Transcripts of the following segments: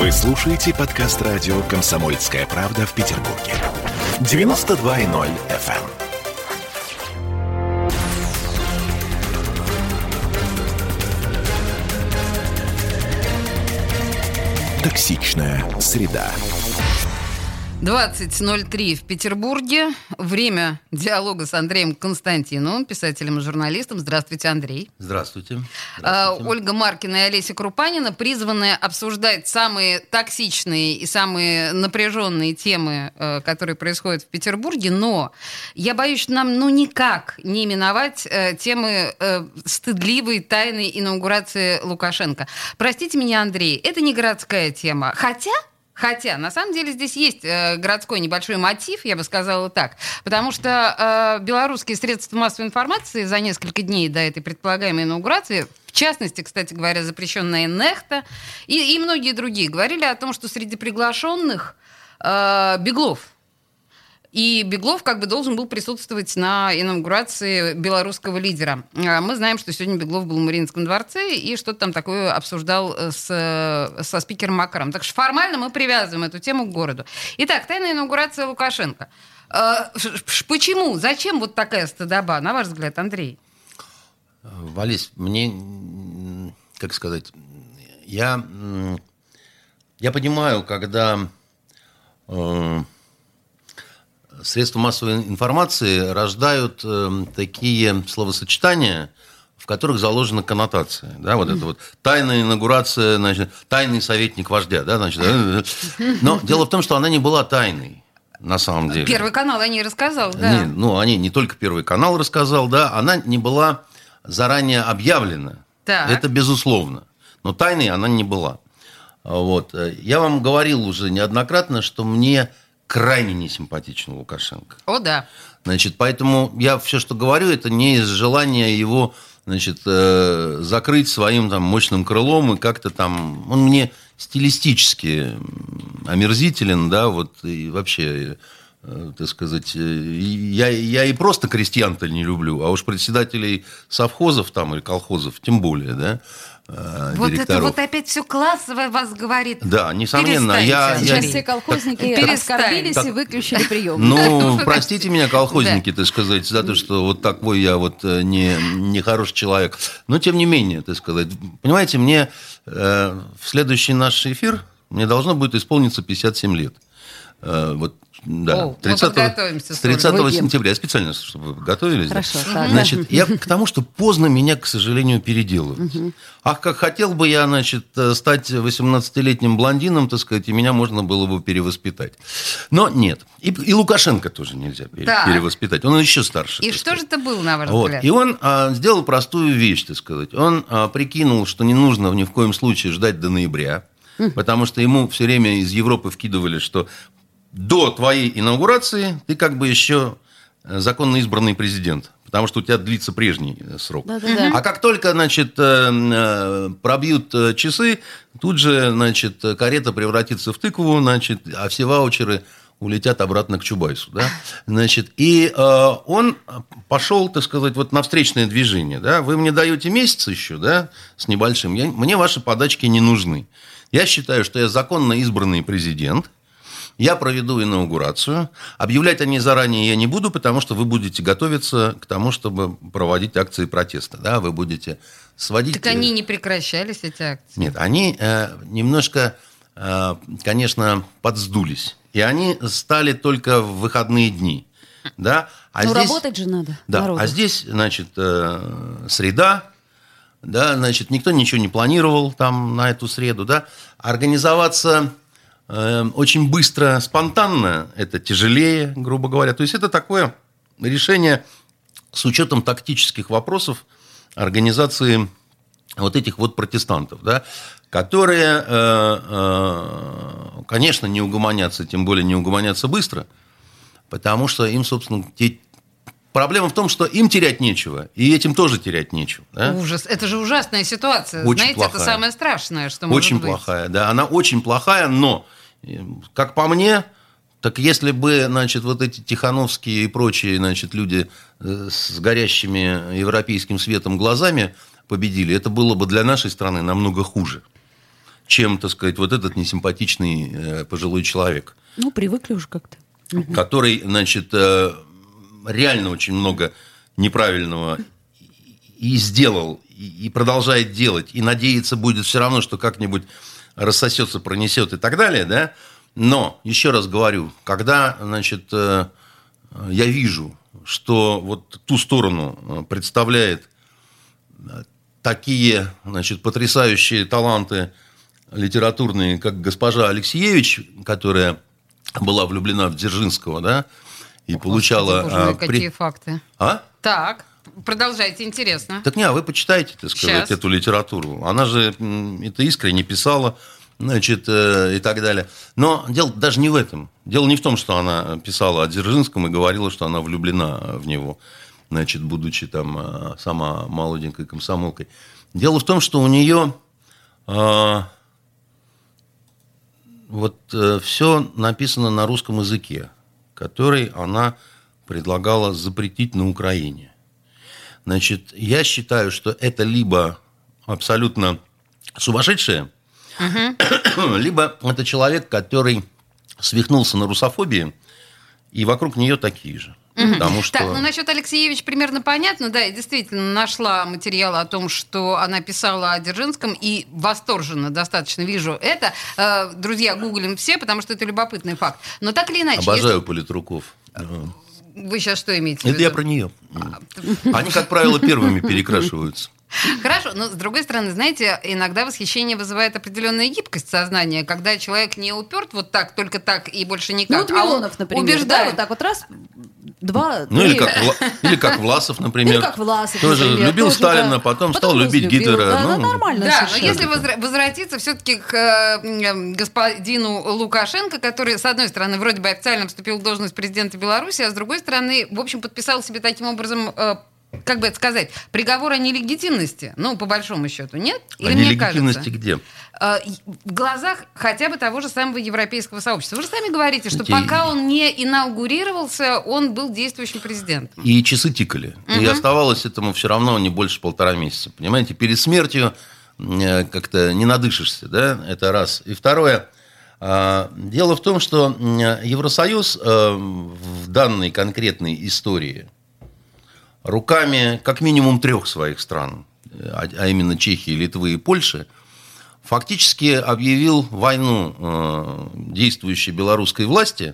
Вы слушаете подкаст радио «Комсомольская правда» в Петербурге. 92.0 FM. Токсичная среда. 20.03 в Петербурге. Время диалога с Андреем Константиновым, писателем и журналистом. Здравствуйте, Андрей. Здравствуйте. Ольга Маркина и Олеся Крупанина призваны обсуждать самые токсичные и самые напряженные темы, которые происходят в Петербурге. Но я боюсь, что нам никак не миновать темы стыдливой тайной инаугурации Лукашенко. Простите меня, Андрей, это не городская тема. Хотя, на самом деле, здесь есть городской небольшой мотив, я бы сказала так, потому что белорусские средства массовой информации за несколько дней до этой предполагаемой инаугурации, в частности, кстати говоря, запрещенная «Нехта» и многие другие, говорили о том, что среди приглашенных Беглов. И Беглов как бы должен был присутствовать на инаугурации белорусского лидера. Мы знаем, что сегодня Беглов был в Мариинском дворце и что-то там такое обсуждал со спикером Макаром. Так что формально мы привязываем эту тему к городу. Итак, тайная инаугурация Лукашенко. Почему? Зачем вот такая стыдоба, на ваш взгляд, Андрей? Валис, мне, как сказать, я понимаю, когда... Средства массовой информации рождают такие словосочетания, в которых заложена коннотация. Да? Вот это вот тайная инаугурация, значит, тайный советник вождя. Да? Значит, но дело в том, что она не была тайной, на самом деле. Первый канал о ней рассказал, да. Не только Первый канал рассказал, да, она не была заранее объявлена. Так. Это безусловно. Но тайной она не была. Вот. Я вам говорил уже неоднократно, что мне... крайне несимпатичен Лукашенко. О, да. Значит, поэтому я все, что говорю, это не из желания его, значит, закрыть своим там мощным крылом и как-то там... Он мне стилистически омерзителен, да, вот, и вообще, так сказать, я и просто крестьян-то не люблю, а уж председателей совхозов там или колхозов тем более, да. Вот это вот опять все классовое вас говорит. Да, несомненно. Сейчас все колхозники раскорбились и выключили прием. Ну, простите меня, колхозники, так сказать, за то, что вот такой я вот нехороший человек. Но, тем не менее, так сказать, понимаете, мне в следующий наш эфир мне должно будет исполниться 57 лет. Вот, да, 30 сентября. Я специально, чтобы вы готовились. Хорошо, да. Значит, я к тому, что поздно меня, к сожалению, переделывают. Ах, как хотел бы я, значит, стать 18-летним блондином, так сказать, и меня можно было бы перевоспитать. Но нет. И Лукашенко тоже нельзя перевоспитать. Он еще старше. И что же это было, на ваш взгляд? И он сделал простую вещь, так сказать. Он прикинул, что не нужно ни в коем случае ждать до ноября, потому что ему все время из Европы вкидывали, что... До твоей инаугурации ты как бы еще законно избранный президент, потому что у тебя длится прежний срок. Да-да-да. А как только, значит, пробьют часы, тут же, значит, карета превратится в тыкву, значит, а все ваучеры улетят обратно к Чубайсу. Да? Значит, и он пошел, так сказать, вот на встречное движение. Да? Вы мне даете месяц еще, да, с небольшим, мне ваши подачки не нужны. Я считаю, что я законно избранный президент. Я проведу инаугурацию. Объявлять о ней заранее я не буду, потому что вы будете готовиться к тому, чтобы проводить акции протеста. Да? Вы будете сводить... Так они не прекращались, эти акции? Нет, они немножко, конечно, подсдулись. И они стали только в выходные дни. Да? Работать же надо. Да. А здесь, значит, среда. Да? Значит, никто ничего не планировал там на эту среду. Да? Организоваться... очень быстро, спонтанно, это тяжелее, грубо говоря. То есть это такое решение с учетом тактических вопросов организации вот этих вот протестантов, да, которые, конечно, не угомонятся, тем более не угомонятся быстро, потому что им, собственно, проблема в том, что им терять нечего, и этим тоже терять нечего. Да? Ужас. Это же ужасная ситуация. Очень знаете, плохая. Это самое страшное, что может очень быть. Очень плохая, да. Она очень плохая, но... Как по мне, так если бы, значит, вот эти Тихановские и прочие, значит, люди с горящими европейским светом глазами победили, это было бы для нашей страны намного хуже, чем, так сказать, вот этот несимпатичный пожилой человек. Ну, привыкли уже как-то. Который, значит, реально очень много неправильного и сделал, и продолжает делать, и надеется будет все равно, что как-нибудь рассосется, пронесет и так далее, да. Но, еще раз говорю, когда, значит, я вижу, что вот ту сторону представляет такие, значит, потрясающие таланты литературные, как госпожа Алексеевич, которая была влюблена в Дзержинского, да, и получала... Боже, какие факты. А? Так, продолжайте, интересно. Так не, а вы почитайте, так сказать, эту литературу. Она же это искренне писала, значит, и так далее. Но дело даже не в этом. Дело не в том, что она писала о Дзержинском и говорила, что она влюблена в него, значит, будучи там сама молоденькой комсомолкой. Дело в том, что у нее... Вот все написано на русском языке, который она предлагала запретить на Украине. Значит, я считаю, что это либо абсолютно сумасшедшее, либо это человек, который свихнулся на русофобии, и вокруг нее такие же. Потому что... Так, ну насчет Алексеевич примерно понятно, да, я действительно нашла материалы о том, что она писала о Дзержинском, и восторженно достаточно вижу это. Друзья, гуглим все, потому что это любопытный факт. Но так или иначе... Обожаю политруков. Вы сейчас что имеете в виду? Это я про нее. Они, как правило, первыми перекрашиваются. Хорошо, но с другой стороны, знаете, иногда восхищение вызывает определенную гибкость сознания, когда человек не уперт вот так, только так и больше никак. Ну, вот Милонов, например, убеждает. Да, вот так вот раз, два, ну, три. Или как Власов, например. Или как Власов, тоже например, любил тоже Сталина, так. потом стал любить Гитлера. Да, ну, нормально. Да, но если возвратиться все-таки к господину Лукашенко, который, с одной стороны, вроде бы официально вступил в должность президента Беларуси, а с другой стороны, в общем, подписал себе таким образом... Как бы это сказать? Приговор о нелегитимности, ну, по большому счету, нет? Или мне кажется? Где? В глазах хотя бы того же самого европейского сообщества. Вы же сами говорите, что пока он не инаугурировался, он был действующим президентом. И часы тикали. И оставалось этому все равно не больше 1,5 месяца. Понимаете, перед смертью как-то не надышишься, да? Это раз. И второе. Дело в том, что Евросоюз в данной конкретной истории... руками как минимум 3 своих стран, а именно Чехии, Литвы и Польши, фактически объявил войну действующей белорусской власти,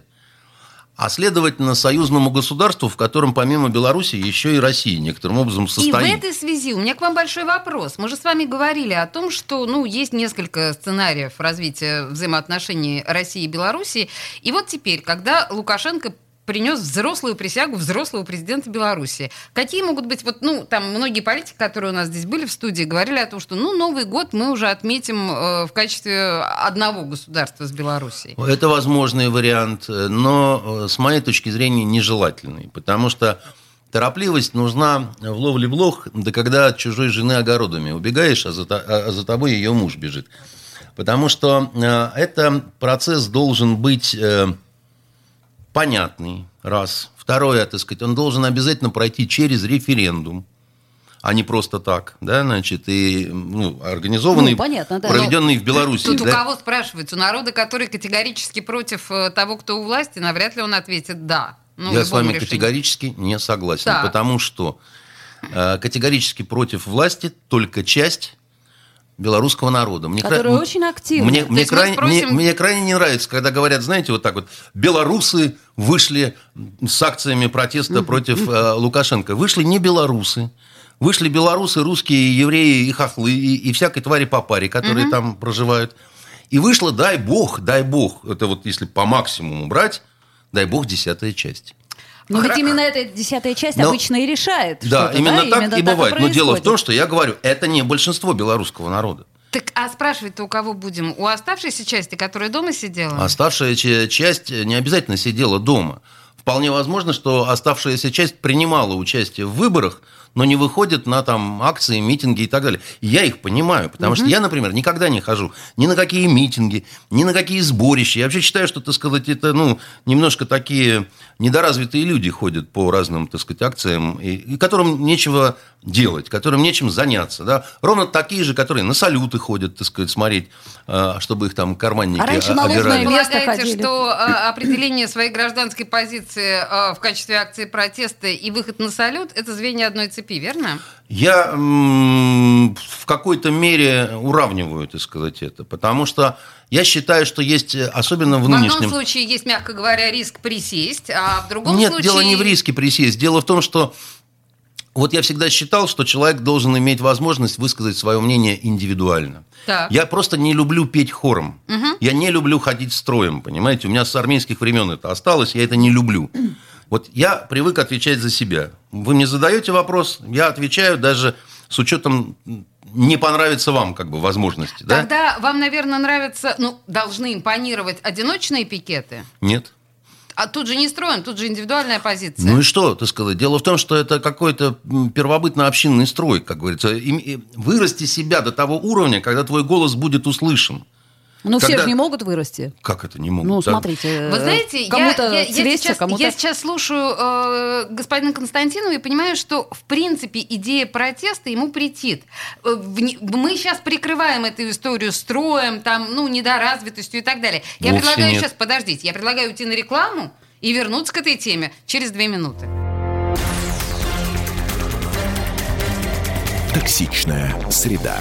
а следовательно союзному государству, в котором помимо Беларуси еще и Россия некоторым образом состоит. И в этой связи у меня к вам большой вопрос. Мы же с вами говорили о том, что есть несколько сценариев развития взаимоотношений России и Беларуси. И вот теперь, когда Лукашенко принес взрослую присягу взрослого президента Беларуси. Какие могут быть... Вот, там многие политики, которые у нас здесь были в студии, говорили о том, что, Новый год мы уже отметим в качестве одного государства с Белоруссией. Это возможный вариант, но, с моей точки зрения, нежелательный, потому что торопливость нужна в ловле блох, да когда от чужой жены огородами убегаешь, а за тобой ее муж бежит. Потому что этот процесс должен быть... Понятный, раз. Второе, так сказать, он должен обязательно пройти через референдум, а не просто так, да, значит, и организованный, понятно, да, проведенный в Беларуси. Тут да? У кого спрашивается? У народа, который категорически против того, кто у власти, навряд ли он ответит «да». Я с вами категорически не согласен, да. Потому что категорически против власти только часть белорусского народа. Которые очень активны. Мне крайне не нравится, когда говорят, знаете, вот так вот, белорусы вышли с акциями протеста против Лукашенко. Вышли не белорусы. Вышли белорусы, русские, евреи и хохлы, и всякой твари по паре, которые там проживают. И вышло, дай бог, это вот если по максимуму брать, дай бог, 10-я часть. Но ведь именно эта 10-я часть обычно и решает. Да, именно так и бывает. Но дело в том, что я говорю, это не большинство белорусского народа. Так, а спрашивать-то у кого будем? У оставшейся части, которая дома сидела? Оставшаяся часть не обязательно сидела дома. Вполне возможно, что оставшаяся часть принимала участие в выборах, но не выходят на там акции, митинги и так далее. Я их понимаю, потому что я, например, никогда не хожу ни на какие митинги, ни на какие сборища. Я вообще считаю, что, так сказать, это, ну, немножко такие недоразвитые люди ходят по разным, так сказать, акциям, и которым нечего делать, которым нечем заняться. Да? Ровно такие же, которые на салюты ходят, так сказать, смотреть, чтобы их там карманники обирали. Вы полагаете, что определение своей гражданской позиции в качестве акции протеста и выход на салют – это звенья одной цепи, верно? Я в какой-то мере уравниваю, так сказать, это, потому что я считаю, что есть, особенно в нынешнем... В одном случае есть, мягко говоря, риск присесть, а в другом случае... Нет, дело не в риске присесть, дело в том, что вот я всегда считал, что человек должен иметь возможность высказать свое мнение индивидуально. Так. Я просто не люблю петь хором, я не люблю ходить строем, понимаете, у меня с армейских времен это осталось, я это не люблю. Вот я привык отвечать за себя. Вы мне задаете вопрос, я отвечаю даже с учетом не понравится вам как бы возможности. Тогда да? Вам, наверное, нравятся, ну, должны импонировать одиночные пикеты? Нет. А тут же не строим, тут же индивидуальная позиция. Ну и что, так сказать? Дело в том, что это какой-то первобытно-общинный строй, как говорится. Вырасти себя до того уровня, когда твой голос будет услышан. Ну, когда... все же не могут вырасти. Как это не могут? Ну, да? Смотрите, вы знаете, кому-то целится, кому-то... Я сейчас слушаю господина Константинова и понимаю, что, в принципе, идея протеста ему претит. Мы сейчас прикрываем эту историю строем, там, ну, недоразвитостью и так далее. Я вовсе предлагаю нет. Сейчас, подождите, я предлагаю уйти на рекламу и вернуться к этой теме через 2 минуты. Токсичная среда.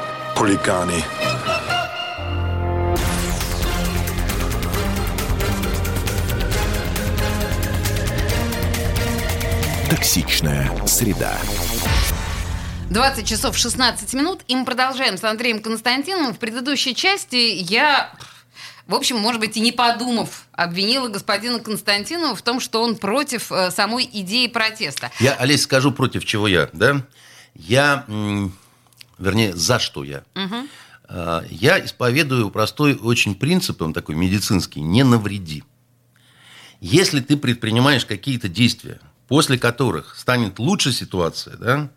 Хулиганы. Токсичная среда. 20 часов 16 минут, и мы продолжаем с Андреем Константиновым. В предыдущей части я, в общем, может быть, и не подумав, обвинила господина Константинова в том, что он против самой идеи протеста. Я, Олесь, скажу, против чего я, да? Вернее, за что я. Я исповедую простой очень принцип, он такой медицинский, не навреди. Если ты предпринимаешь какие-то действия, после которых станет лучше ситуация, да,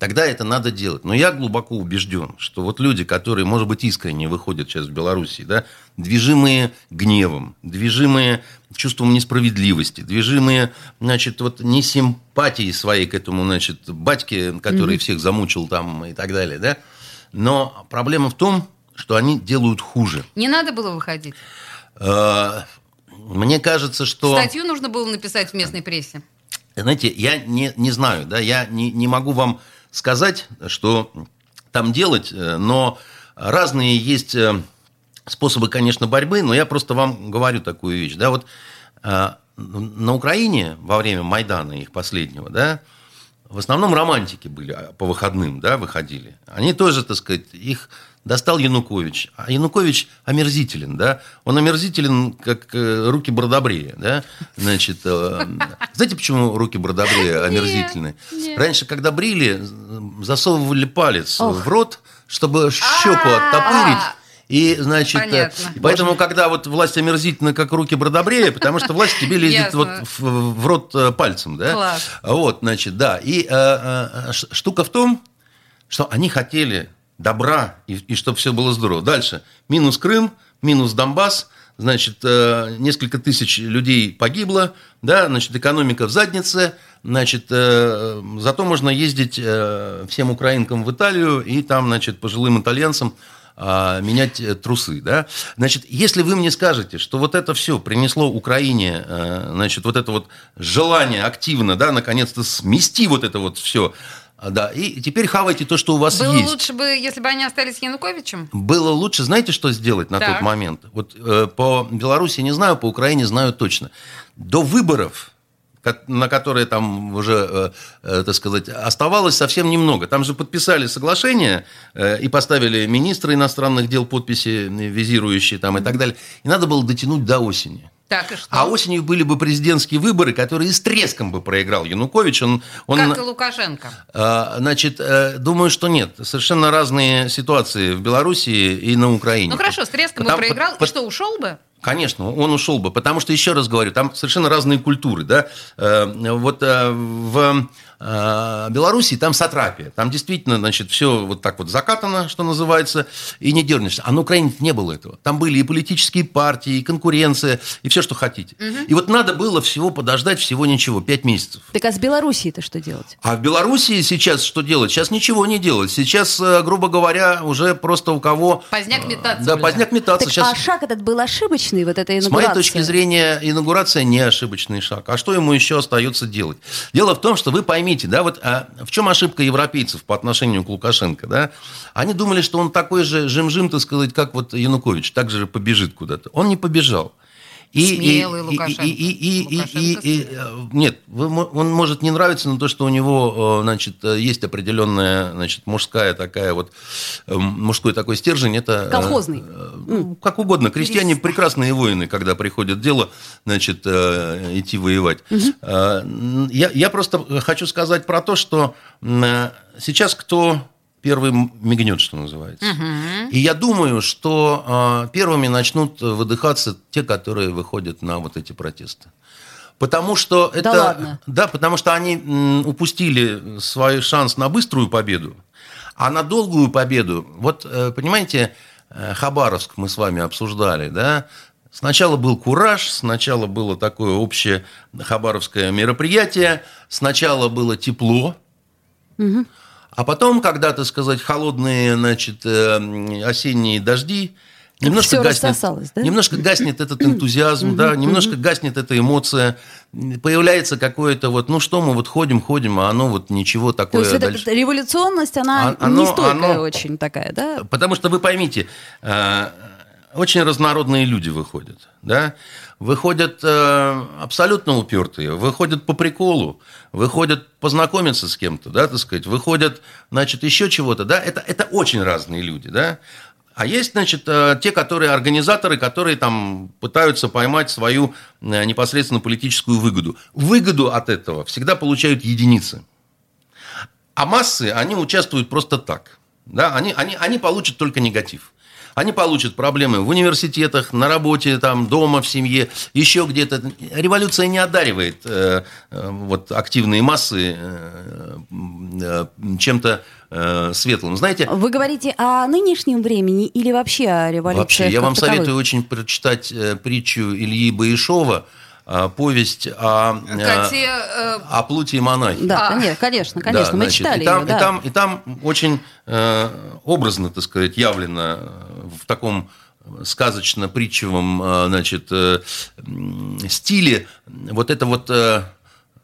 тогда это надо делать. Но я глубоко убежден, что вот люди, которые, может быть, искренне выходят сейчас в Беларуси, да, движимые гневом, движимые чувством несправедливости, движимые, значит, вот несимпатией своей к этому, значит, батьке, который всех замучил там и так далее, да. Но проблема в том, что они делают хуже. Не надо было выходить? Мне кажется, что... Статью нужно было написать в местной прессе. Знаете, я не знаю, да, я не могу вам сказать, что там делать, но разные есть способы, конечно, борьбы, но я просто вам говорю такую вещь. Да, вот на Украине во время Майдана, их последнего, да, в основном романтики были по выходным, да, выходили. Они тоже, так сказать, их достал Янукович. А Янукович омерзителен, да. Он омерзителен, как руки Бродобрея, да. Значит, знаете, почему руки Бродобрея омерзительны? Нет. Раньше, когда брили, засовывали палец в рот, чтобы щеку оттопырить. И, значит, поэтому, когда вот власть омерзительна, как руки Бродобрея, потому что власть тебе лезет вот в рот пальцем, да? Класс. Вот, значит, да. И штука в том, что они хотели добра, и чтобы все было здорово. Дальше. Минус Крым, минус Донбасс, значит, несколько тысяч людей погибло, да, значит, экономика в заднице, значит, зато можно ездить всем украинкам в Италию и там, значит, пожилым итальянцам менять трусы, да? Значит, если вы мне скажете, что вот это все принесло Украине, значит, вот это вот желание активно, да, наконец-то смести вот это вот все, да, и теперь хавайте то, что у вас есть. Было лучше бы, если бы они остались с Януковичем? Было лучше, знаете, что сделать на тот момент? Вот по Беларуси не знаю, по Украине знаю точно. До выборов, на которые там уже, так сказать, оставалось совсем немного. Там же подписали соглашение и поставили министра иностранных дел подписи, визирующие там и так далее. И надо было дотянуть до осени. Так, и что? А осенью были бы президентские выборы, которые с треском бы проиграл Янукович. Он, как и Лукашенко. Значит, думаю, что нет. Совершенно разные ситуации в Беларуси и на Украине. Ну хорошо, с треском бы проиграл. И что, ушел бы? Конечно, он ушел бы, потому что, еще раз говорю, там совершенно разные культуры, да, вот в Белоруссии там сатрапия, там действительно, значит, все вот так вот закатано, что называется, и не дернешься, а на Украине не было этого, там были и политические партии, и конкуренция, и все, что хотите, угу. И вот надо было всего подождать, всего ничего, 5 месяцев. Так а с Белоруссией-то что делать? А в Белоруссии сейчас что делать? Сейчас ничего не делать, сейчас, грубо говоря, уже просто у кого... Поздняк метаться. Да, поздняк метаться. Так, сейчас... А шаг этот был ошибочный? Вот эта инаугурация. С моей точки зрения, инаугурация не ошибочный шаг. А что ему еще остается делать? Дело в том, что вы поймите, да, вот в чем ошибка европейцев по отношению к Лукашенко, да? Они думали, что он такой же жим-жим, так сказать, как вот Янукович, так же побежит куда-то. Он не побежал. Смелый Лукашенко. Нет, он может не нравиться, но то, что у него, значит, есть определенная, значит, мужской такой стержень, это... Колхозный. Как угодно. Крестьяне прекрасные воины, когда приходит дело, значит, идти воевать. Угу. Я просто хочу сказать про то, что сейчас кто... Первый мигнет, что называется. Угу. И я думаю, что первыми начнут выдыхаться те, которые выходят на вот эти протесты. Потому что это... Да ладно. Да, потому что они упустили свой шанс на быструю победу, а на долгую победу... Вот, понимаете, Хабаровск мы с вами обсуждали, да? Сначала был кураж, сначала было такое общее хабаровское мероприятие, сначала было тепло, угу. А потом, когда, так сказать, холодные, значит, осенние дожди, немножко гаснет этот энтузиазм, да, немножко гаснет эта эмоция, появляется какое-то вот, ну что мы вот ходим, а оно вот ничего такое. То есть дальше. Эта революционность, она нестойкая очень такая, да? Потому что вы поймите, очень разнородные люди выходят, да? Выходят абсолютно упертые, выходят по приколу, выходят познакомиться с кем-то, да, так сказать, выходят, значит, еще чего-то, да, это очень разные люди, да. А есть, значит, те, которые организаторы, которые там пытаются поймать свою непосредственно политическую выгоду. Выгоду от этого всегда получают единицы. А массы, они участвуют просто так, да, они получат только негатив. Они получат проблемы в университетах, на работе, там, дома, в семье, еще где-то. Революция не одаривает вот, активные массы чем-то светлым. Знаете, вы говорите о нынешнем времени или вообще о революции? Вообще, я вам советую очень прочитать притчу Ильи Бояшова, повесть о Плуте и Монахе. Да, конечно, да, мы значит, читали ее. Да. И там очень образно, так сказать, явлено в таком сказочно-притчевом, значит, стиле вот это вот...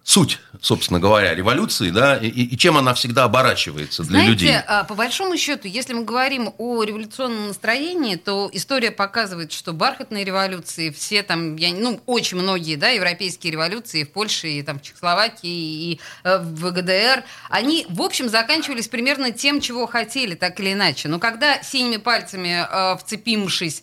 Суть, собственно говоря, революции, да, и чем она всегда оборачивается для людей. Знаете, по большому счету, если мы говорим о революционном настроении, то история показывает, что бархатные революции, все там, очень многие, да, европейские революции в Польше, и там в Чехословакии, и в ГДР, они, в общем, заканчивались примерно тем, чего хотели, так или иначе. Но когда синими пальцами вцепившись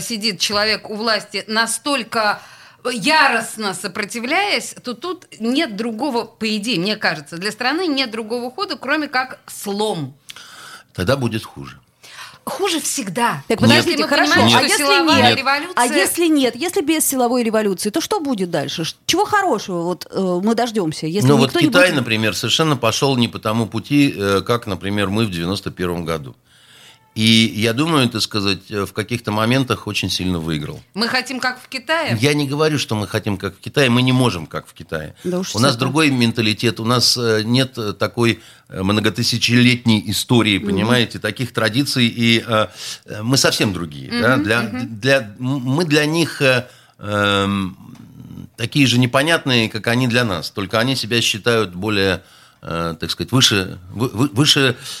сидит человек у власти настолько... яростно сопротивляясь, то тут нет другого, по идее, мне кажется, для страны нет другого хода, кроме как слом. Тогда будет хуже. Хуже всегда. Так подождите, хорошо. Понимаем, что силовая революция... А если нет? Если без силовой революции, то что будет дальше? Чего хорошего вот, мы дождемся? Если никто вот Китай, например, совершенно пошел не по тому пути, как, например, мы в 91 году. И я думаю, так сказать, в каких-то моментах очень сильно выиграл. Мы хотим, как в Китае? Я не говорю, что мы хотим, как в Китае. Мы не можем, как в Китае. Да уж, у нас другой менталитет. У нас нет такой многотысячелетней истории, понимаете, таких традиций. И мы совсем другие. Да? Мы для них... такие же непонятные, как они для нас. Только они себя считают более, так сказать, выше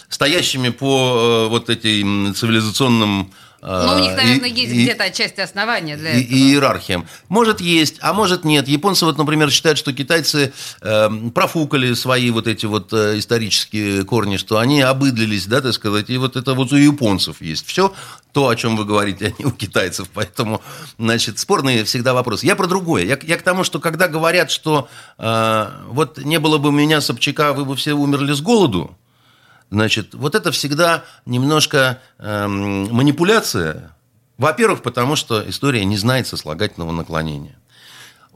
стоящими по вот этим цивилизационным... Ну, у них, наверное, есть где-то отчасти основания для этого. И иерархиям. Может, есть, а может, нет. Японцы, вот, например, считают, что китайцы профукали свои вот эти вот исторические корни, что они обыдлились, да, так сказать. И вот это вот у японцев есть все то, о чем вы говорите, а не у китайцев. Поэтому, значит, спорный всегда вопрос. Я про другое. Я к тому, что когда говорят, что вот не было бы меня, Собчака, вы бы все умерли с голоду, значит, вот это всегда немножко манипуляция. Во-первых, потому что история не знает сослагательного наклонения.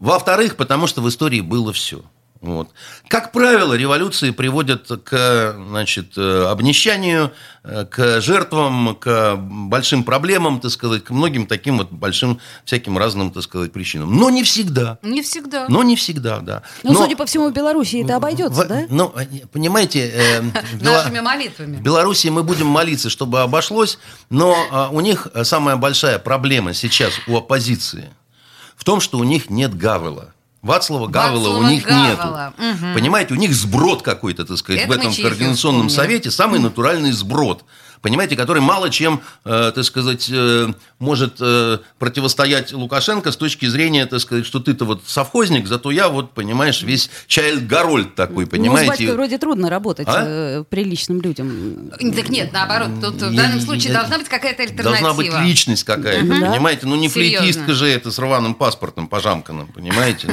Во-вторых, потому что в истории было все. Вот. Как правило, революции приводят к, значит, обнищанию, к жертвам, к большим проблемам, так сказать, к многим таким вот большим всяким разным, так сказать, причинам. Но не всегда. Не всегда. Но не всегда, да. Но судя по всему, в Беларуси это обойдется, да? Ну, понимаете... Нашими молитвами. В Беларуси мы будем молиться, чтобы обошлось, но у них самая большая проблема сейчас у оппозиции в том, что у них нет Гавела. Вацлава Гавела у них Гавела. Нету. Угу. Понимаете, у них сброд какой-то, так сказать, в этом координационном совете, самый натуральный сброд, понимаете, который мало чем, так сказать, может противостоять Лукашенко с точки зрения, так сказать, что ты-то вот совхозник, зато я вот, понимаешь, весь Чайльд-Гарольд такой, понимаете. Ну, с батькой вроде трудно работать приличным людям. Так нет, наоборот, тут в данном случае должна быть какая-то альтернатива. Должна быть личность какая-то, понимаете. Ну, не флейтистка же это с рваным паспортом пожамканным, понимаете.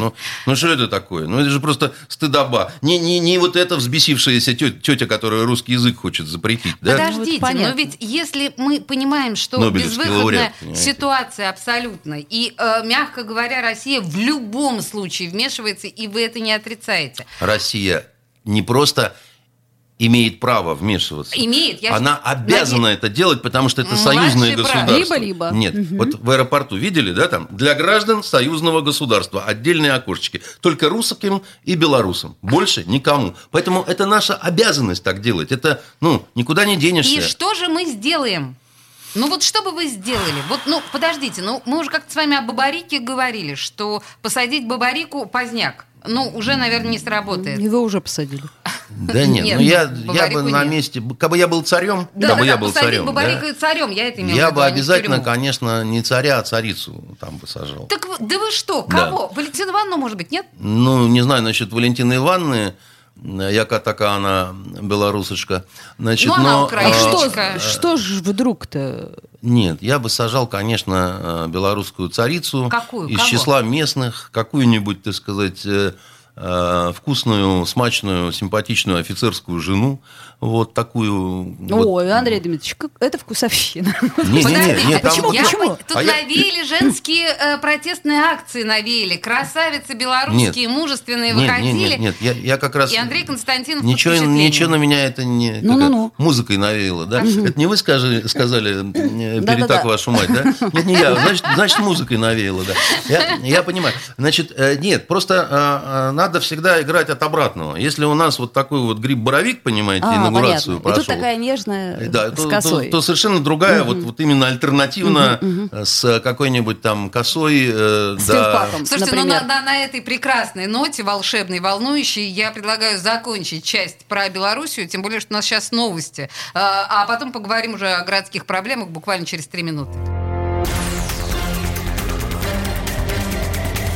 Ну, что это такое? Ну, это же просто стыдоба. Не вот эта взбесившаяся тетя, которая русский язык хочет запретить. Да? Подождите, но ведь если мы понимаем, что безвыходная ситуация абсолютно, и, мягко говоря, Россия в любом случае вмешивается, и вы это не отрицаете. Россия не просто... имеет право вмешиваться. Имеет. Она обязана это делать, потому что это союзное государство. Либо-либо. Нет. Вот в аэропорту видели, да, там, для граждан союзного государства отдельные окошечки. Только русским и белорусам. Больше никому. Поэтому это наша обязанность так делать. Это, ну, никуда не денешься. И что же мы сделаем? Ну вот что бы вы сделали? Вот, ну, подождите, ну, мы уже как-то с вами о Бабарике говорили, что посадить Бабарику поздняк. Ну, уже, наверное, не сработает. Его уже посадили. Да нет, ну я бы на месте... Как бы я был царем, я это имел в виду. Я бы обязательно, конечно, не царя, а царицу там посажал. Так да вы что, кого? Валентину Ивановну, может быть, нет? Ну, не знаю насчет Валентины Ивановны. Яка такая она, белорусочка. Значит, ну, она украиночка. Что же вдруг-то? Нет, я бы сажал, конечно, белорусскую царицу. Какую? Из числа местных. Какую-нибудь, так сказать, вкусную, смачную, симпатичную офицерскую жену. Вот такую... Ой, Андрей Дмитриевич, это вкусовщина. Нет, почему? Тут навеяли женские протестные акции, навеяли. Красавицы белорусские, мужественные выходили. Нет, я как раз... И Андрей Константинов под впечатлением. Ничего на меня это не... Музыкой навеяло, да? Это не вы сказали, перетак вашу мать, да? Нет, не я. Значит, музыкой навеяло, да. Я понимаю. Значит, нет, просто надо всегда играть от обратного. Если у нас вот такой вот гриб-боровик, понимаете, инаугурацию прошел. И тут такая нежная, да, с косой. То совершенно другая, вот именно альтернативно с какой-нибудь там косой. С филфаком, слушайте, например. Ну на этой прекрасной ноте, волшебной, волнующей, я предлагаю закончить часть про Белоруссию, тем более, что у нас сейчас новости. А потом поговорим уже о городских проблемах буквально через 3 минуты.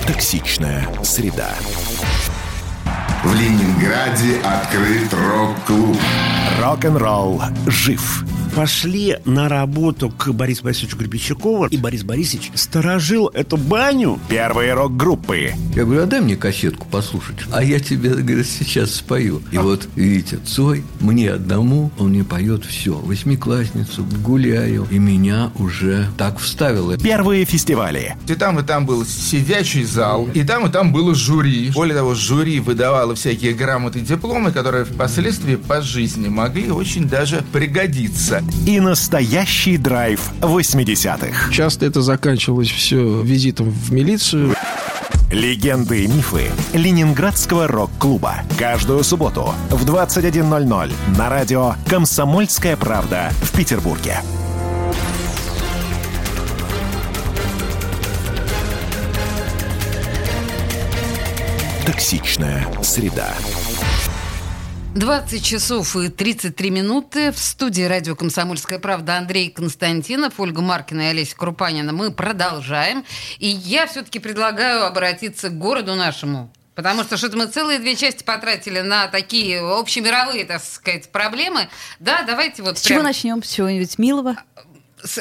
Токсичная среда. В Ленинграде открыт рок-клуб. Рок-н-ролл жив. Пошли на работу к Борису Борисовичу Гребенщикову. И Борис Борисович сторожил эту баню первой рок-группы. Я говорю, отдай мне кассетку послушать. А я тебе, говорит, сейчас спою. И вот, видите, Цой мне одному, он мне поет все. Восьмиклассницу, гуляю. И меня уже так вставило. Первые фестивали. И там был сидячий зал. И там было жюри. Более того, жюри выдавало всякие грамоты и дипломы, которые впоследствии по жизни могли очень даже пригодиться. юмора и настоящий драйв 80-х. Часто это заканчивалось все визитом в милицию. Легенды и мифы Ленинградского рок-клуба. Каждую субботу в 21:00 на радио «Комсомольская правда» в Петербурге. Токсичная среда. 20:33 в студии радио «Комсомольская правда» Андрей Константинов, Ольга Маркина и Олеся Крупанина. Мы продолжаем. И я все-таки предлагаю обратиться к городу нашему. Потому что что-то мы целые две части потратили на такие общемировые, так сказать, проблемы. Да, давайте вот... Чего начнем? С чего-нибудь милого?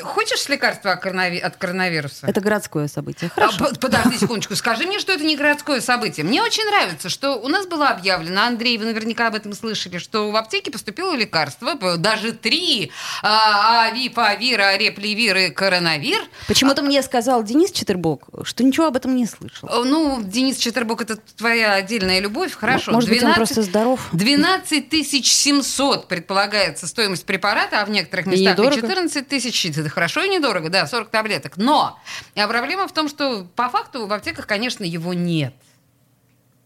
Хочешь лекарство от коронавируса? Это городское событие. Хорошо. Подожди секундочку. Скажи мне, что это не городское событие. Мне очень нравится, что у нас было объявлено, Андрей, вы наверняка об этом слышали, что в аптеке поступило лекарство, даже 3, авифавира, репливир и коронавир. Почему-то мне сказал Денис Четырбок, что ничего об этом не слышал. Ну, Денис Четырбок, это твоя отдельная любовь, хорошо. Может быть, он просто здоров. 12 700 предполагается стоимость препарата, а в некоторых местах и 14 000. Это хорошо и недорого, да, 40 таблеток. Но проблема в том, что по факту в аптеках, конечно, его нет.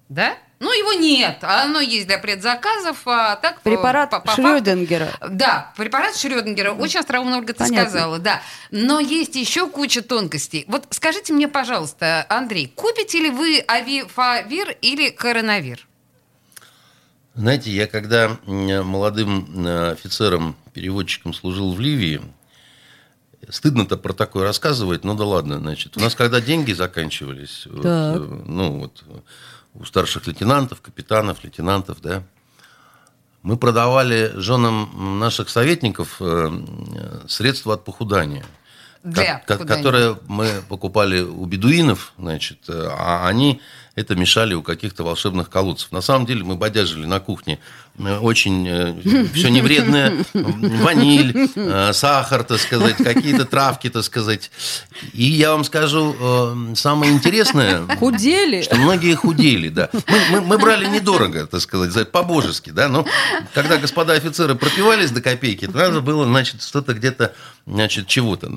Да? Ну, его нет. Оно есть для предзаказов, а так... Препарат Шрёдингера. Да, препарат Шрёдингера. Очень остроумно, Ольга, ты сказала, да. Но есть еще куча тонкостей. Вот скажите мне, пожалуйста, Андрей, купите ли вы авифавир или коронавир? Знаете, я когда молодым офицером-переводчиком служил в Ливии, стыдно-то про такое рассказывать, ну да ладно, значит. У нас когда деньги заканчивались, у старших лейтенантов, капитанов, да, мы продавали женам наших советников средства от похудания. Которые мы покупали у бедуинов, значит, а они это мешали у каких-то волшебных колодцев. На самом деле мы бодяжили на кухне очень все невредное, ваниль, сахар, так сказать, какие-то травки, так сказать. И я вам скажу, самое интересное, что многие худели, да. Мы брали недорого, так сказать, по-божески, да, но когда господа офицеры пропивались до копейки, то надо было, значит, что-то где-то, значит, чего-то.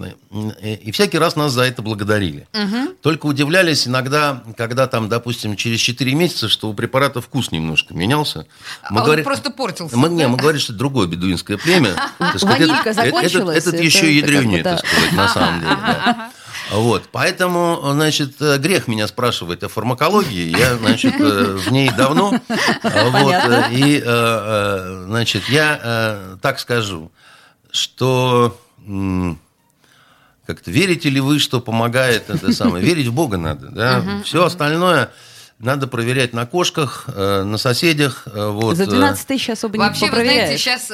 И всякий раз нас за это благодарили. Угу. Только удивлялись иногда, когда там, допустим, через 4 месяца, что у препарата вкус немножко менялся. Он просто портился. Мы говорили, что это другое бедуинское племя. Ванилька закончилась. Этот еще ядрёнее, так сказать, на самом деле. Да. Вот, поэтому, значит, грех меня спрашивать о фармакологии, я, значит, в ней давно. Вот, и, значит, я так скажу, что... Как-то верите ли вы, что помогает это самое? Верить в Бога надо, да? Все остальное надо проверять на кошках, на соседях. Вот. За 12 тысяч особо не попроверяешь. Вообще, вы знаете, сейчас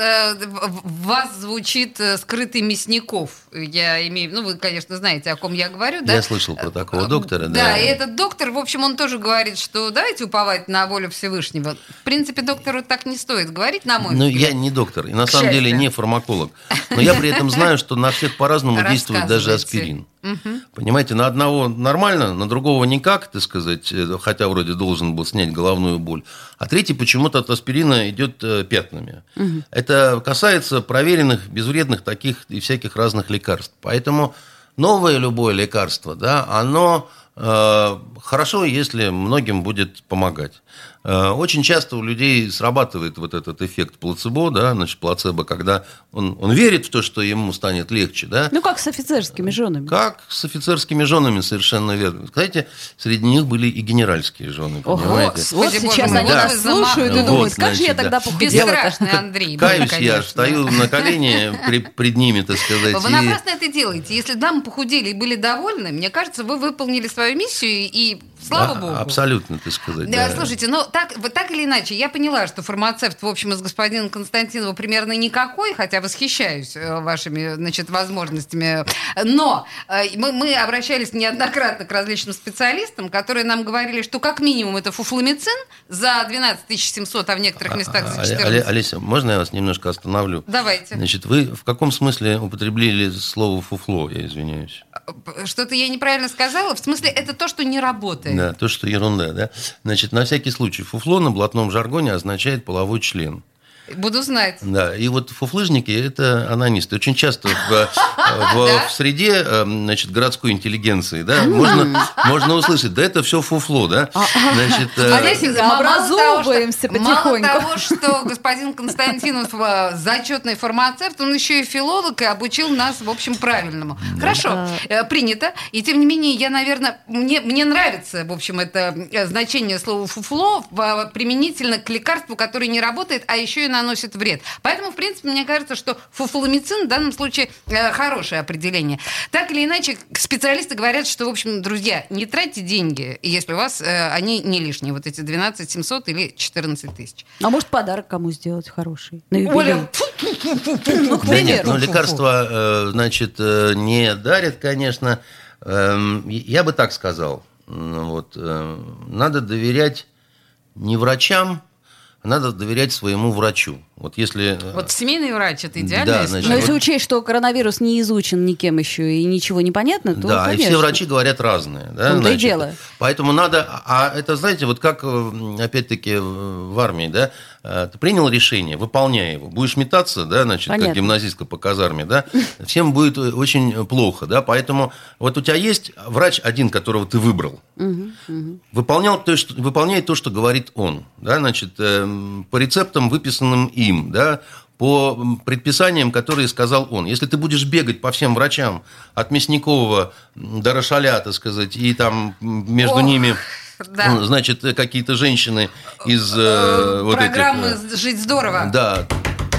в вас звучит скрытый Мясников. Я имею... Ну, вы, конечно, знаете, о ком я говорю, да? Я слышал про такого доктора, да. Да, и этот доктор, в общем, он тоже говорит, что давайте уповать на волю Всевышнего. В принципе, доктору так не стоит говорить, на мой взгляд. Ну, я не доктор, и на самом деле не фармаколог. Но я при этом знаю, что на всех по-разному действует даже аспирин. Угу. Понимаете, на одного нормально, на другого никак, так сказать, хотя вроде должен был снять головную боль, а третий почему-то от аспирина идет пятнами. Угу. Это касается проверенных, безвредных таких и всяких разных лекарств. Поэтому новое любое лекарство, да, оно хорошо, если многим будет помогать. Очень часто у людей срабатывает вот этот эффект плацебо, да, значит, плацебо, когда он верит в то, что ему станет легче, да. Ну, как с офицерскими женами. Как с офицерскими женами, совершенно верно. Кстати, среди них были и генеральские жены, понимаете. Вот сейчас они нас слушают и думают, как же я тогда похудела. Бесстрашный Андрей. Каюсь я, встаю на колени пред ними, так сказать. Вы напрасно это делаете. Если дамы похудели и были довольны, мне кажется, вы выполнили свою миссию, и слава Богу. Абсолютно, так сказать. Да, слушайте, ну, так или иначе, я поняла, что фармацевт, в общем, из господина Константинова примерно никакой, хотя восхищаюсь вашими, значит, возможностями. Но мы обращались неоднократно к различным специалистам, которые нам говорили, что как минимум это фуфломицин за 12 700, а в некоторых местах за 14. Олеся, можно я вас немножко остановлю? Давайте. Значит, вы в каком смысле употребили слово «фуфло», я извиняюсь? Что-то я неправильно сказала. В смысле, это то, что не работает. Да, то, что ерунда, да. Значит, на всякий случай, фуфло на блатном жаргоне означает половой член. Буду знать. Да, и вот фуфлыжники – это анонисты. Очень часто в среде, значит, городской интеллигенции, да, можно услышать, да, это все фуфло, да. Значит, образовываемся потихоньку. Мало того, что господин Константинов зачетный фармацевт, он еще и филолог и обучил нас, в общем, правильному. Хорошо, принято. И тем не менее, я, наверное, мне нравится, в общем, это значение слова фуфло применительно к лекарству, которое не работает, а еще и наносит вред. Поэтому, в принципе, мне кажется, что фуфломицин в данном случае хорошее определение. Так или иначе, специалисты говорят, что, в общем, друзья, не тратьте деньги, если у вас они не лишние, вот эти 12 700 или 14 тысяч. А может, подарок кому сделать хороший? На юбилей? Ну, к примеру. Да нет, но лекарства, значит, не дарят, конечно. Я бы так сказал. Вот. Надо доверять не врачам, надо доверять своему врачу. Вот, если... вот семейный врач – это идеальная история. Да, значит, но если учесть, что коронавирус не изучен никем еще и ничего не понятно, то, да, конечно. И все врачи говорят разные. Да, ну, значит, и дело. Поэтому надо... А это, знаете, вот как, опять-таки, в армии, да, ты принял решение, выполняй его. Будешь метаться, да, значит, понятно, как гимназистка по казарме, да, всем будет очень плохо, да. Поэтому вот у тебя есть врач один, которого ты выбрал. Выполняй то, что говорит он, да, значит, по рецептам, выписанным им, да, по предписаниям, которые сказал он. Если ты будешь бегать по всем врачам, от Мясникова до Рашаля, так сказать, и там между ними... Да. Значит, какие-то женщины из вот программы этих... «Жить здорово». Да.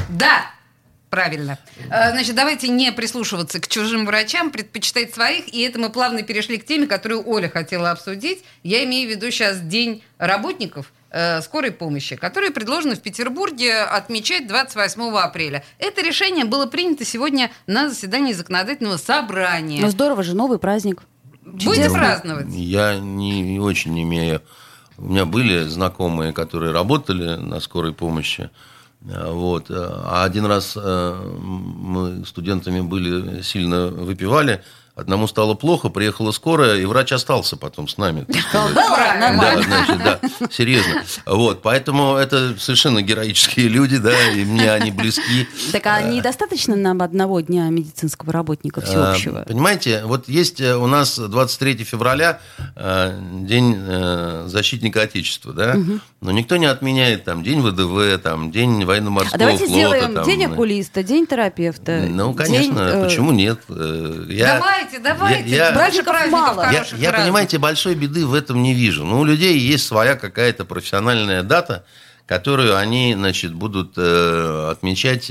Да, правильно. Значит, давайте не прислушиваться к чужим врачам, предпочитать своих. И это мы плавно перешли к теме, которую Оля хотела обсудить. Я имею в виду сейчас День работников скорой помощи, который предложено в Петербурге отмечать 28 апреля. Это решение было принято сегодня на заседании законодательного собрания. Ну, здорово же, новый праздник. Будете праздновать? Я не очень имею... У меня были знакомые, которые работали на скорой помощи. Вот. А один раз мы студентами были, сильно выпивали. Одному стало плохо, приехала скорая, и врач остался потом с нами. Да, значит, да, серьезно. Вот, поэтому это совершенно героические люди, да, и мне они близки. Так, а недостаточно нам одного дня медицинского работника всеобщего? Понимаете, вот есть у нас 23 февраля День защитника Отечества, да, но никто не отменяет там День ВДВ, там День военно-морского флота. А давайте сделаем там День окулиста, День терапевта. Ну, конечно, день... почему нет? Давайте. Праздников мало. Я, понимаете, большой беды в этом не вижу. Но у людей есть своя какая-то профессиональная дата, которую они, значит, будут отмечать,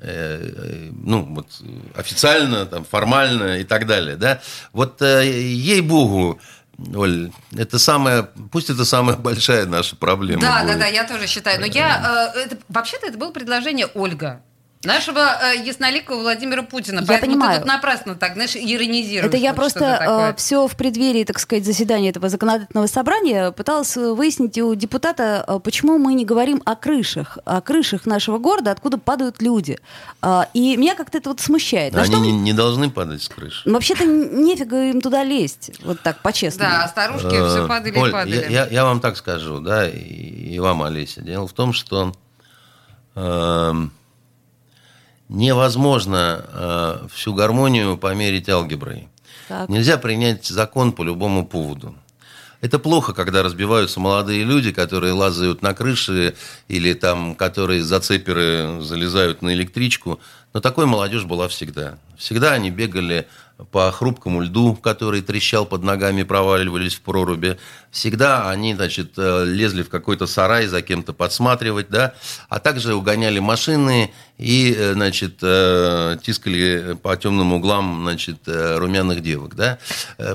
ну, вот, официально, там, формально и так далее. Да? Вот, ей-богу, Оль, это самая, пусть это самая большая наша проблема. Да, я тоже считаю. Но вообще-то это было предложение Ольга. Нашего ясноликого Владимира Путина. Я поэтому понимаю. Ты тут напрасно так, знаешь, иронизируешь. Это я просто все в преддверии, так сказать, заседания этого законодательного собрания пыталась выяснить у депутата, почему мы не говорим о крышах нашего города, откуда падают люди. И меня как-то это вот смущает. Они не должны падать с крыши. Вообще-то нефига им туда лезть, вот так, по-честному. Да, старушки все падали и падали. Я вам так скажу, да, и вам, Олеся. Дело в том, что... невозможно всю гармонию померить алгеброй. Так. Нельзя принять закон по любому поводу. Это плохо, когда разбиваются молодые люди, которые лазают на крыши или там, которые за цеперы залезают на электричку. Но такой молодежь была всегда. Всегда они бегали по хрупкому льду, который трещал под ногами, проваливались в проруби. Всегда они, значит, лезли в какой-то сарай за кем-то подсматривать, да, а также угоняли машины и, значит, тискали по темным углам, значит, румяных девок, да.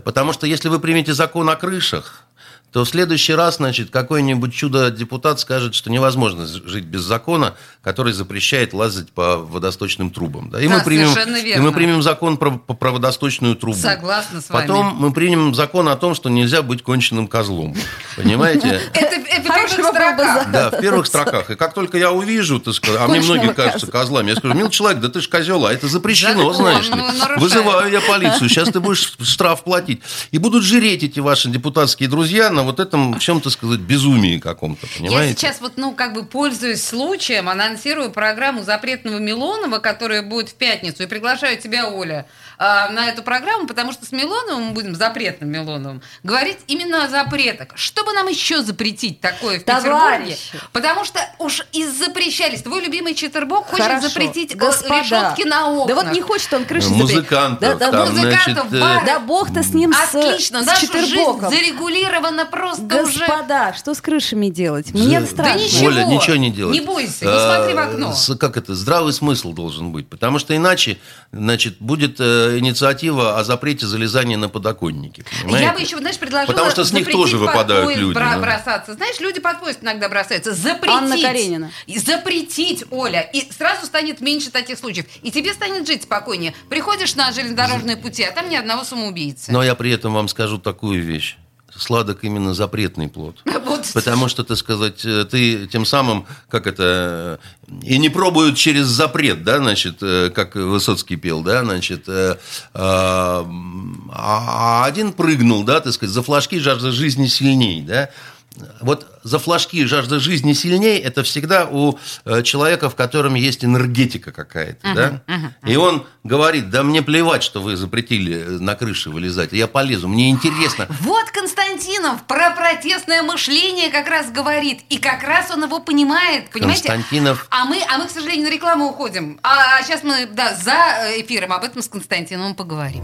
Потому что если вы примете закон о крышах, то в следующий раз, значит, какой-нибудь чудо-депутат скажет, что невозможно жить без закона, который запрещает лазать по водосточным трубам. Да? И, да, мы примем закон про водосточную трубу. Согласна с вами. Потом мы примем закон о том, что нельзя быть конченным козлом. Понимаете? Это в первых строках. И как только я увижу, а мне многие кажутся козлами, я скажу: милый человек, да ты ж козел, а это запрещено, знаешь ли. Вызываю я полицию, сейчас ты будешь штраф платить. И будут жреть эти ваши депутатские друзья на вот этом, в чем-то сказать, безумии каком-то, понимаете? Я сейчас вот, пользуюсь случаем, анонсирую программу запретного Милонова, которая будет в пятницу, и приглашаю тебя, Оля, на эту программу, потому что с Милоновым мы будем, запретным Милоновым, говорить именно о запретах. Что бы нам еще запретить такое в Петербурге? Потому что уж и запрещались. Твой любимый Четырбок хочет запретить решетки на окнах. Да вот не хочет он крыши запретить. Музыкантов. Да бог-то с ним, отлично, с Четырбоком. Зарегулировано просто уже. Господа, что с крышами делать? Мне страшно. Да ничего. Оля, ничего не делай. Не бойся, не смотри в окно. Как это? Здравый смысл должен быть. Потому что иначе, будет инициатива о запрете залезания на подоконники. Понимаете? Я бы еще, предложила... Потому что с них тоже выпадают люди. Бросаться. Знаешь, люди под поезд иногда бросаются. Запретить. Анна Каренина. Запретить, Оля. И сразу станет меньше таких случаев. И тебе станет жить спокойнее. Приходишь на железнодорожные пути, а там ни одного самоубийцы. Но я при этом вам скажу такую вещь. Сладок именно запретный плод. Потому что, ты тем самым, и не пробуют через запрет, как Высоцкий пел, а один прыгнул, за флажки жажда жизни сильней, Вот за флажки жажда жизни сильней, это всегда у человека, в котором есть энергетика какая-то, И он говорит, мне плевать, что вы запретили на крыше вылезать, я полезу, мне интересно. Вот Константинов про протестное мышление как раз говорит, и как раз он его понимает, понимаете? Константинов. А мы, к сожалению, на рекламу уходим. А сейчас мы, за эфиром об этом с Константиновым поговорим.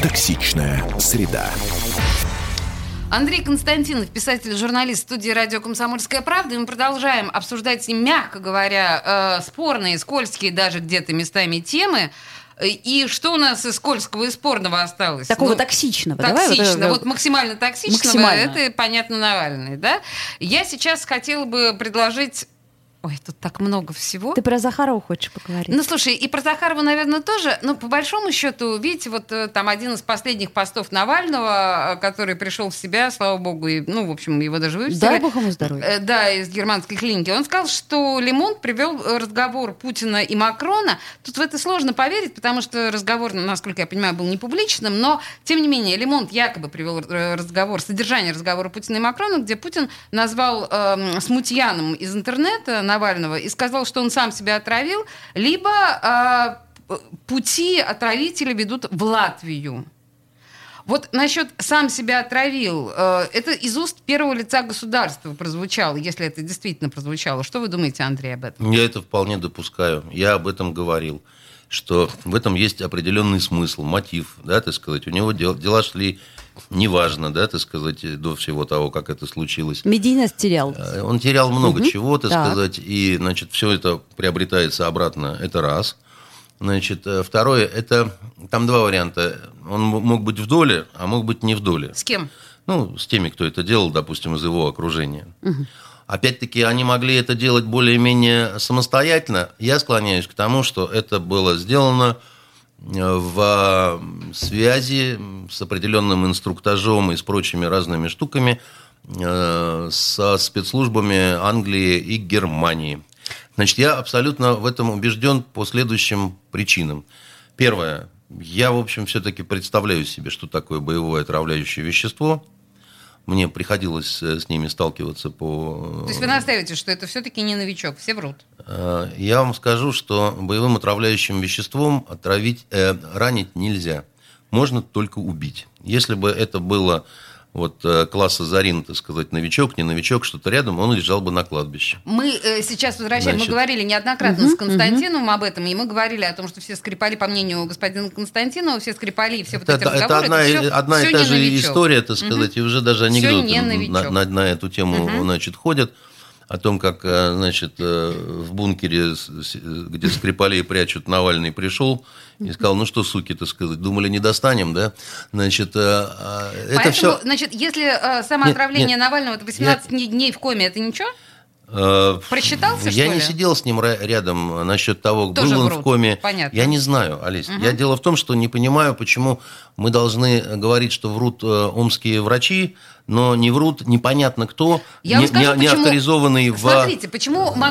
Токсичная среда. Андрей Константинов, писатель и журналист студии «Радио Комсомольская правда». И мы продолжаем обсуждать, мягко говоря, спорные, скользкие даже где-то местами темы. И что у нас из скользкого и спорного осталось? Такого токсичного. Токсичного, максимально токсичного. Максимально. Это, понятно, Навальный, Я сейчас хотела бы предложить... Ой, тут так много всего. Ты про Захарову хочешь поговорить? Слушай, и про Захарову, наверное, тоже. Но по большому счету, видите, один из последних постов Навального, который пришел в себя, слава богу, и, его даже выпустили. Дай бог ему здоровья. Из германской клиники. Он сказал, что Лемон привел разговор Путина и Макрона. Тут в это сложно поверить, потому что разговор, насколько я понимаю, был не публичным, но, тем не менее, Лемон якобы привел содержание разговора Путина и Макрона, где Путин назвал смутьяном из интернета Навального и сказал, что он сам себя отравил, либо пути отравителя ведут в Латвию. Насчет «сам себя отравил», это из уст первого лица государства прозвучало, если это действительно прозвучало. Что вы думаете, Андрей, об этом? Я это вполне допускаю. Я об этом говорил, что в этом есть определенный смысл, мотив, У него дела шли... Неважно, до всего того, как это случилось. Медийность терял. Он терял много чего, и, все это приобретается обратно. Это раз. Второе, это... Там два варианта. Он мог быть в доле, а мог быть не в доле. С кем? С теми, кто это делал, допустим, из его окружения. Угу. Опять-таки, они могли это делать более-менее самостоятельно. Я склоняюсь к тому, что это было сделано... в связи с определенным инструктажом и с прочими разными штуками со спецслужбами Англии и Германии. Я абсолютно в этом убежден по следующим причинам. Первое. Я, все-таки представляю себе, что такое боевое отравляющее вещество. Мне приходилось с ними сталкиваться по... То есть вы настаиваете, что это все-таки не новичок, все врут? Я вам скажу, что боевым отравляющим веществом ранить нельзя. Можно только убить. Если бы это было класс азарин, новичок, не новичок, что-то рядом, он лежал бы на кладбище. Мы сейчас возвращаем, мы говорили неоднократно с Константиновым об этом, и мы говорили о том, что все скрипали, по мнению господина Константинова, все скрипали, и все эти разговоры, это одна и та же новичок. История, и уже даже анекдоты на эту тему ходят. о том, как, значит, в бункере, где Скрипалей прячут, Навальный пришел и сказал, ну что, суки, так сказать, думали, не достанем, да? Значит, это все... Значит, если самоотравление Навального, это 18 дней в коме, это ничего? Прочитался, что ли? Я не сидел с ним рядом насчет того, тоже был он в коме. Понятно. Я не знаю, Олесь. Угу. Я дело в том, что не понимаю, почему мы должны говорить, что врут омские врачи, но не врут непонятно кто, не авторизованный в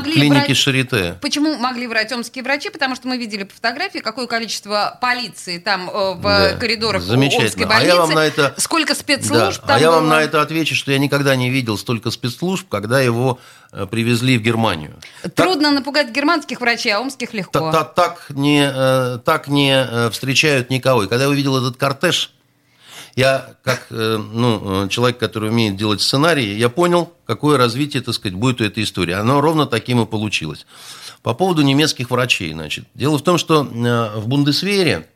клинике Шарите. Почему могли врать омские врачи? Потому что мы видели по фотографии, какое количество полиции там в коридорах омской больницы. А я вам на это... Сколько спецслужб там было? А я вам на это отвечу, что я никогда не видел столько спецслужб, когда его... привезли в Германию. Трудно напугать германских врачей, а омских легко. Так не встречают никого. И когда я увидел этот кортеж, я, как человек, который умеет делать сценарии, я понял, какое развитие, так сказать, будет у этой истории. Оно ровно таким и получилось. По поводу немецких врачей, значит. Дело в том, что в Бундесвере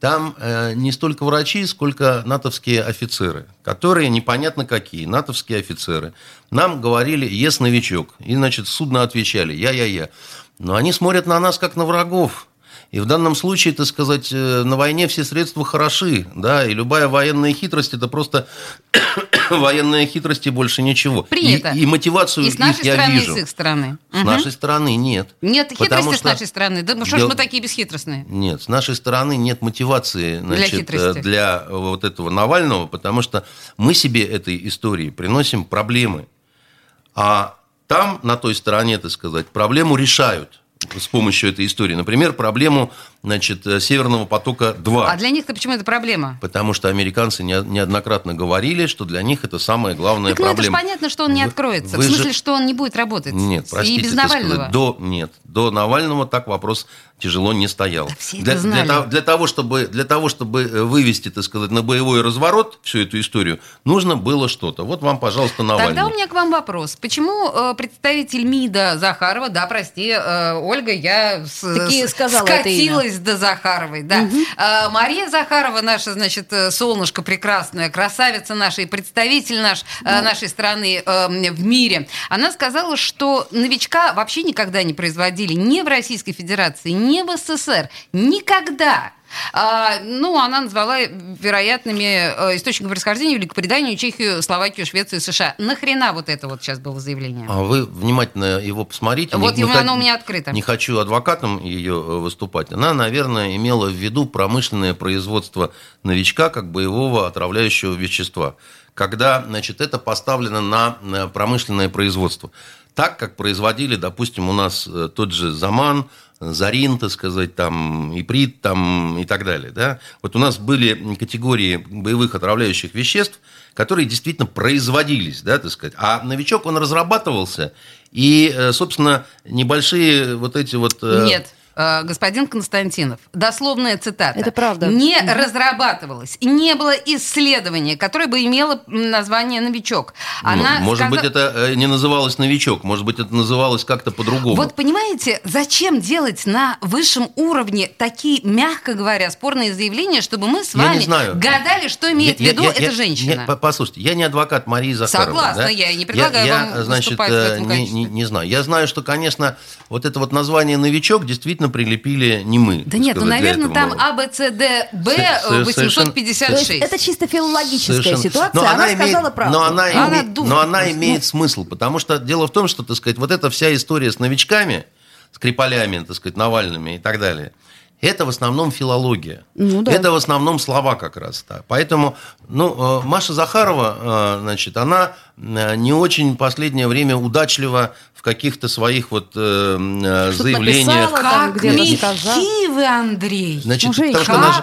там не столько врачи, сколько натовские офицеры, которые непонятно какие, натовские офицеры. Нам говорили «ес, новичок», и, значит, судно отвечали «я». Но они смотрят на нас, как на врагов. И в данном случае, так сказать, на войне все средства хороши, да, и любая военная хитрость – это просто военная хитрость и больше ничего. Принято. И мотивацию их я вижу. И с нашей стороны, и с их стороны. С нашей стороны нет. Нет хитрости с нашей стороны. Да что ж мы такие бесхитростные? Нет, с нашей стороны нет мотивации, значит, для вот этого Навального, потому что мы себе этой истории приносим проблемы. А там, на той стороне, так сказать, проблему решают с помощью этой истории. Например, проблему, значит, Северного потока-2. А для них-то почему это проблема? Потому что американцы неоднократно говорили, что для них это самая главная проблема. Ну, это же понятно, что он не откроется. В смысле, что он не будет работать. Нет, простите, и без Навального. До Навального так вопрос тяжело не стоял. Да, все это знали. Для того, чтобы вывести, так сказать, на боевой разворот всю эту историю, нужно было что-то. Вот вам, пожалуйста, Навальный. Тогда у меня к вам вопрос. Почему представитель МИДа Захарова, Ольга, я скатилась до Захаровой, да. Угу. Мария Захарова, наша, значит, солнышко прекрасное, красавица наша и представитель нашей страны в мире, она сказала, что новичка вообще никогда не производили ни в Российской Федерации, ни в СССР. Никогда. Она назвала вероятными источниками происхождения Великобританию, Чехию, Словакию, Швецию, США. Нахрена вот это вот сейчас было заявление? А вы внимательно его посмотрите. Вот оно у меня открыто. Не хочу адвокатом ее выступать. Она, наверное, имела в виду промышленное производство новичка как боевого отравляющего вещества. Когда, значит, это поставлено на промышленное производство. Так, как производили, допустим, у нас тот же Заман, Зарин, так сказать, там, Иприт, там, и так далее, да. Вот у нас были категории боевых отравляющих веществ, которые действительно производились, да, так сказать. А новичок, он разрабатывался, и, собственно, небольшие вот эти вот... Нет. Господин Константинов, дословная цитата. Это правда. Не разрабатывалось, не было исследования, которое бы имело название «Новичок». Она может быть, это не называлось «Новичок», может быть, это называлось как-то по-другому. Вот понимаете, зачем делать на высшем уровне такие, мягко говоря, спорные заявления, чтобы мы с вами гадали, что имеет в виду эта женщина? Послушайте, я не адвокат Марии Захаровой. Согласна, да? Я и не предлагаю вам выступать в этом качестве. Не знаю. Я знаю, что, конечно, вот это вот название «Новичок» действительно прилепили не мы. Да нет, наверное, там АБЦДБ 856. Это чисто филологическая ситуация. Она сказала правду. Но она имеет смысл, потому что дело в том, что, так сказать, вот эта вся история с новичками, Скрипалями, так сказать, Навальными и так далее, это в основном филология. Ну, да. Это в основном слова как раз. Да. Поэтому, Маша Захарова, значит, она не очень в последнее время удачлива в каких-то своих вот заявлениях. Как мягкий вы, Андрей! Значит,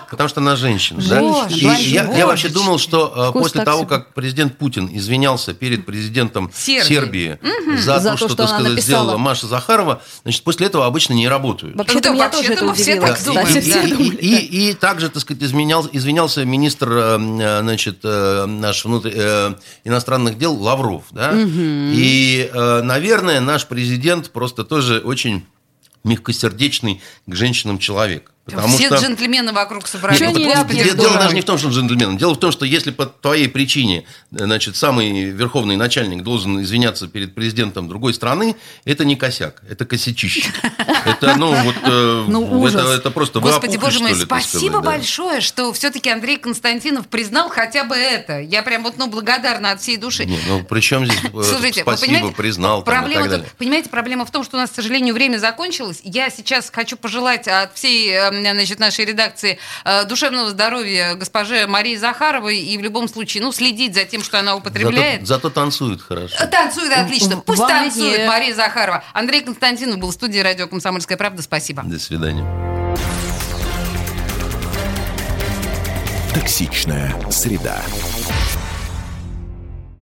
потому что она женщина. Да? И я вообще думал, что после того, как президент Путин извинялся перед президентом Сербии за то, что, так сказать, сделала Маша Захарова, значит, после этого обычно не работают. Вообще-то все так думают. И также, так сказать, извинялся министр, значит, наш иностранных дел Лавров, да? Угу. И, наверное, наш президент просто тоже очень мягкосердечный к женщинам человек. Потому все что... джентльмены вокруг собрались. Дело даже не в том, что он джентльмен. Дело в том, что если по твоей причине, значит, самый верховный начальник должен извиняться перед президентом другой страны, это не косяк, это косячище. Это, ну, вот... это просто вы опухли, что ли. Господи, боже мой, спасибо большое, что все-таки Андрей Константинов признал хотя бы это. Я прям вот, благодарна от всей души. Ну, при чем здесь спасибо, признал, там, и так далее. Понимаете, проблема в том, что у нас, к сожалению, время закончилось. Я сейчас хочу пожелать от всей... значит, нашей редакции душевного здоровья госпоже Марии Захаровой и в любом случае, следить за тем, что она употребляет. Зато танцует хорошо. Танцует отлично. Пусть танцует Мария Захарова. Андрей Константинов был в студии радио «Комсомольская правда». Спасибо. До свидания. Токсичная среда.